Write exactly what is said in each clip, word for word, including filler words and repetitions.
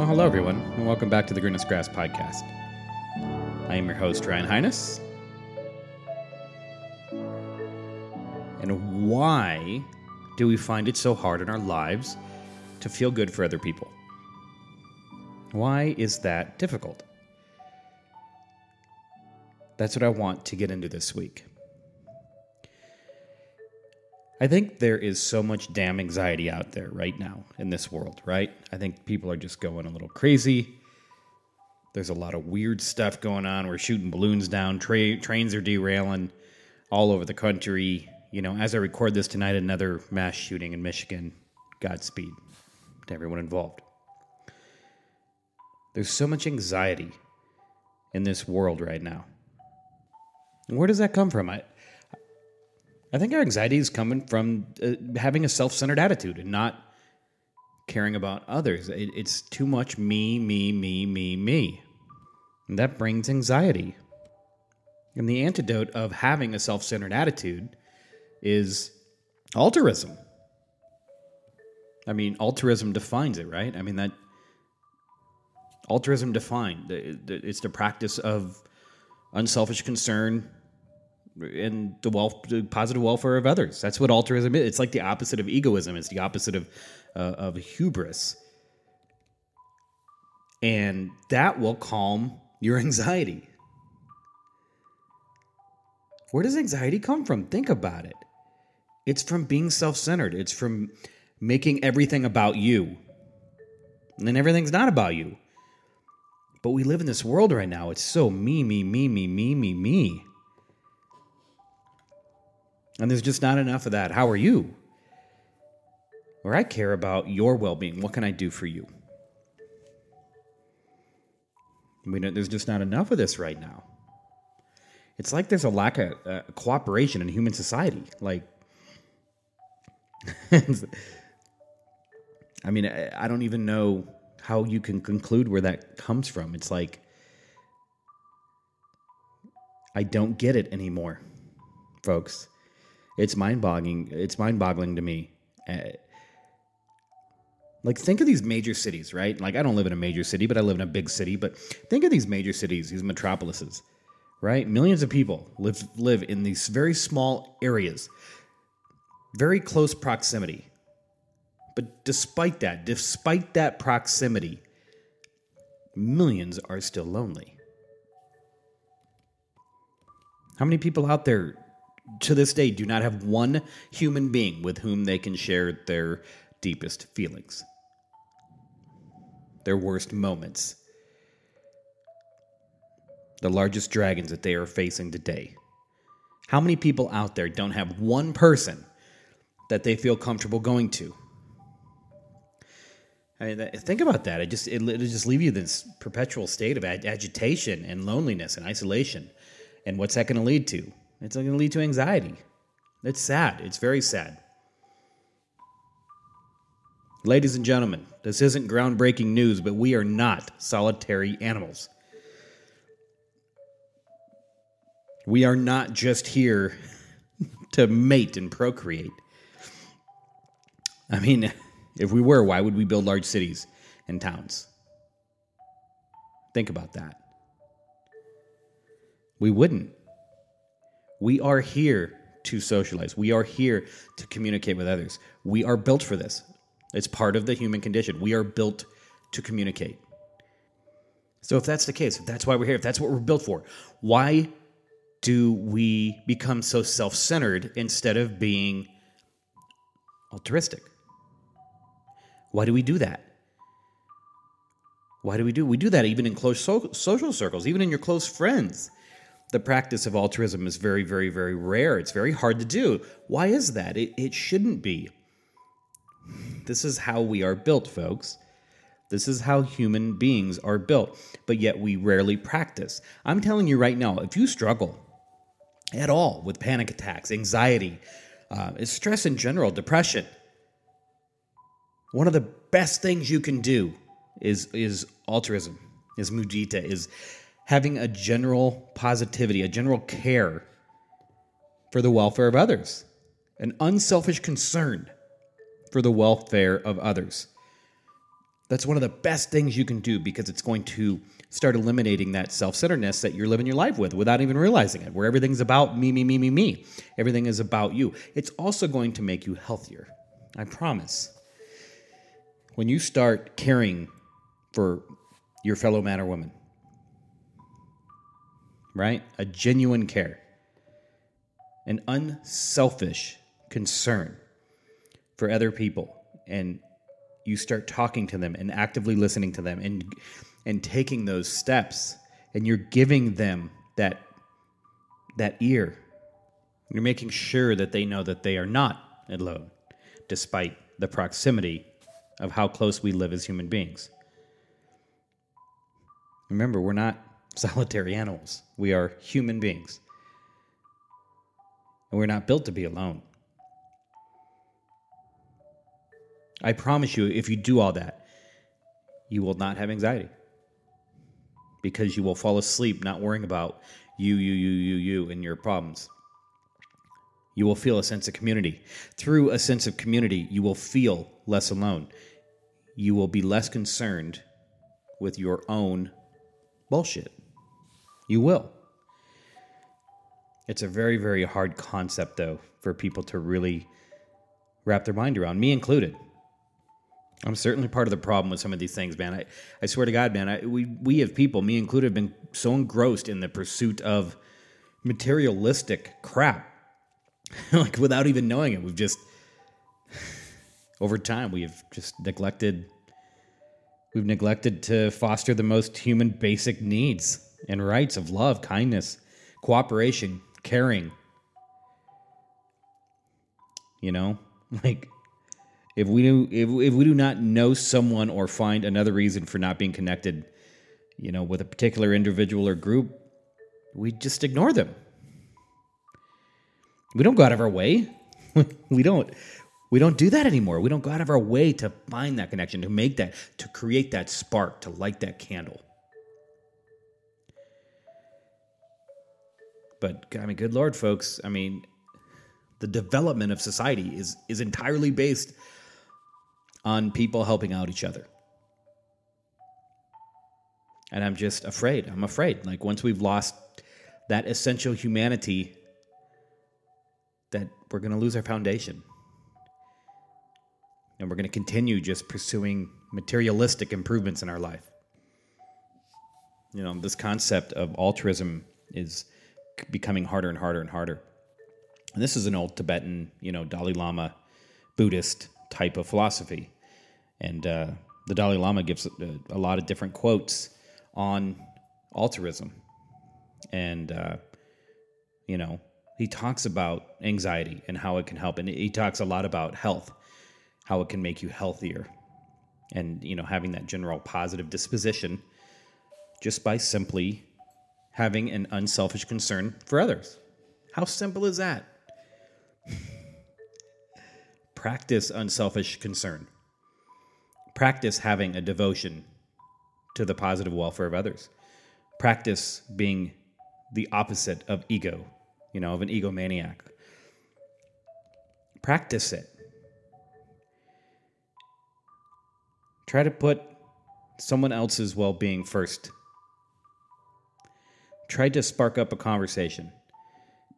Well, hello, everyone, and welcome back to the Greenest Grass Podcast. I am your host, Ryan Hines. And why do we find it so hard in our lives to feel good for other people? Why is that difficult? That's what I want to get into this week. I think there is so much damn anxiety out there right now in this world, right? I think people are just going a little crazy. There's a lot of weird stuff going on. We're shooting balloons down. Tra- trains are derailing all over the country. You know, as I record this tonight, another mass shooting in Michigan. Godspeed to everyone involved. There's so much anxiety in this world right now. And where does that come from? I, I think our anxiety is coming from uh, having a self-centered attitude and not caring about others. It, it's too much me, me, me, me, me. And that brings anxiety. And the antidote of having a self-centered attitude is altruism. I mean, altruism defines it, right? I mean, that altruism defined. It's the practice of unselfish concern and the, wealth, the positive welfare of others. That's what altruism is. It's like the opposite of egoism. It's the opposite of uh, of hubris. And that will calm your anxiety. Where does anxiety come from? Think about it. It's from being self-centered. It's from making everything about you. And then everything's not about you. But we live in this world right now. It's so me, me, me, me, me, me, me. And there's just not enough of that. How are you? Or I care about your well-being. What can I do for you? We know there's just not enough of this right now. It's like there's a lack of uh, cooperation in human society. Like, I mean, I, I don't even know how you can conclude where that comes from. It's like, I don't get it anymore, folks. It's mind-boggling. It's mind-boggling to me. Uh, like, think of these major cities, right? Like, I don't live in a major city, but I live in a big city. But think of these major cities, these metropolises, right? Millions of people live live in these very small areas, very close proximity. But despite that, despite that proximity, millions are still lonely. How many people out there to this day do not have one human being with whom they can share their deepest feelings, their worst moments, the largest dragons that they are facing today? How many people out there don't have one person that they feel comfortable going to? I mean, think about that. It just it it'll just leave you in this perpetual state of ag- agitation and loneliness and isolation. And what's that going to lead to? It's going to lead to anxiety. It's sad. It's very sad. Ladies and gentlemen, this isn't groundbreaking news, but we are not solitary animals. We are not just here to mate and procreate. I mean, if we were, why would we build large cities and towns? Think about that. We wouldn't. We are here to socialize. We are here to communicate with others. We are built for this. It's part of the human condition. We are built to communicate. So if that's the case, if that's why we're here, if that's what we're built for, why do we become so self-centered instead of being altruistic? Why do we do that? Why do we do? We do that even in close so- social circles, even in your close friends. The practice of altruism is very, very, very rare. It's very hard to do. Why is that? It, it shouldn't be. This is how we are built, folks. This is how human beings are built, but yet we rarely practice. I'm telling you right now, if you struggle at all with panic attacks, anxiety, uh, stress in general, depression, one of the best things you can do is, is altruism, is mudita, is having a general positivity, a general care for the welfare of others, an unselfish concern for the welfare of others. That's one of the best things you can do, because it's going to start eliminating that self-centeredness that you're living your life with without even realizing it, where everything's about me, me, me, me, me. Everything is about you. It's also going to make you healthier. I promise. When you start caring for your fellow man or woman, right? A genuine care, an unselfish concern for other people, and you start talking to them and actively listening to them and and taking those steps, and you're giving them that that ear. You're making sure that they know that they are not alone, despite the proximity of how close we live as human beings. Remember, we're not solitary animals. We are human beings. And we're not built to be alone. I promise you, if you do all that, you will not have anxiety, because you will fall asleep not worrying about you, you, you, you, you, and your problems. You will feel a sense of community. Through a sense of community, you will feel less alone. You will be less concerned with your own bullshit. You will. It's a very, very hard concept, though, for people to really wrap their mind around, me included. I'm certainly part of the problem with some of these things, man. I, I swear to God, man, I, we, we have people, me included, have been so engrossed in the pursuit of materialistic crap, like without even knowing it. We've just, over time, we have just neglected, we've neglected to foster the most human basic needs and rights of love, kindness, cooperation, caring. You know, like if we do, if, if we do not know someone or find another reason for not being connected, you know, with a particular individual or group, we just ignore them. We don't go out of our way. We don't. We don't do that anymore. We don't go out of our way to find that connection, to make that, to create that spark, to light that candle. But I mean, good Lord, folks. I mean, the development of society is is entirely based on people helping out each other. And I'm just afraid. I'm afraid. Like, once we've lost that essential humanity, that we're going to lose our foundation. And we're going to continue just pursuing materialistic improvements in our life. You know, this concept of altruism is becoming harder and harder and harder. And this is an old Tibetan, you know, Dalai Lama, Buddhist type of philosophy. And uh, the Dalai Lama gives a, a lot of different quotes on altruism. And, uh, you know, he talks about anxiety and how it can help. And he talks a lot about health, how it can make you healthier. And, you know, having that general positive disposition just by simply having an unselfish concern for others. How simple is that? Practice unselfish concern. Practice having a devotion to the positive welfare of others. Practice being the opposite of ego, you know, of an egomaniac. Practice it. Try to put someone else's well-being first. Try to spark up a conversation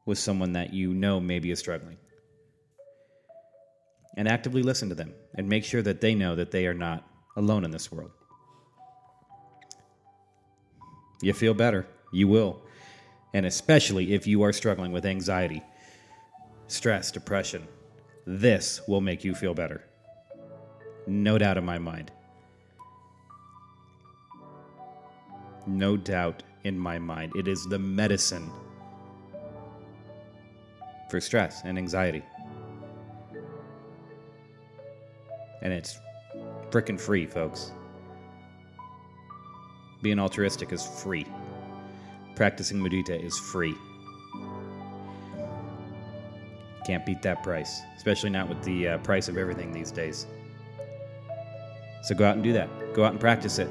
with someone that you know maybe is struggling. And actively listen to them and make sure that they know that they are not alone in this world. You feel better. You will. And especially if you are struggling with anxiety, stress, depression, this will make you feel better. No doubt in my mind. No doubt in my mind. It is the medicine for stress and anxiety. And it's frickin' free, folks. Being altruistic is free. Practicing mudita is free. Can't beat that price, especially not with the uh, price of everything these days. So go out and do that. Go out and practice it.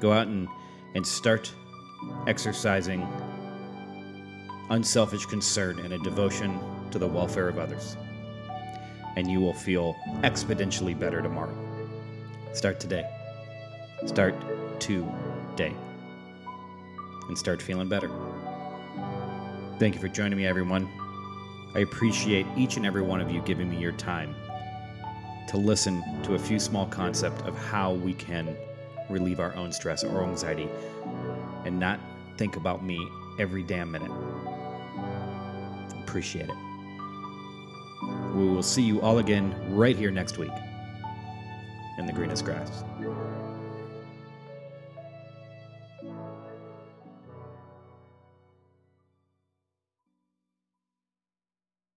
Go out and, and start exercising unselfish concern and a devotion to the welfare of others. And you will feel exponentially better tomorrow. Start today. Start today and start feeling better. Thank you for joining me, everyone. I appreciate each and every one of you giving me your time to listen to a few small concepts of how we can relieve our own stress or anxiety and not think about me every damn minute. Appreciate it. We will see you all again right here next week in the greenest grass.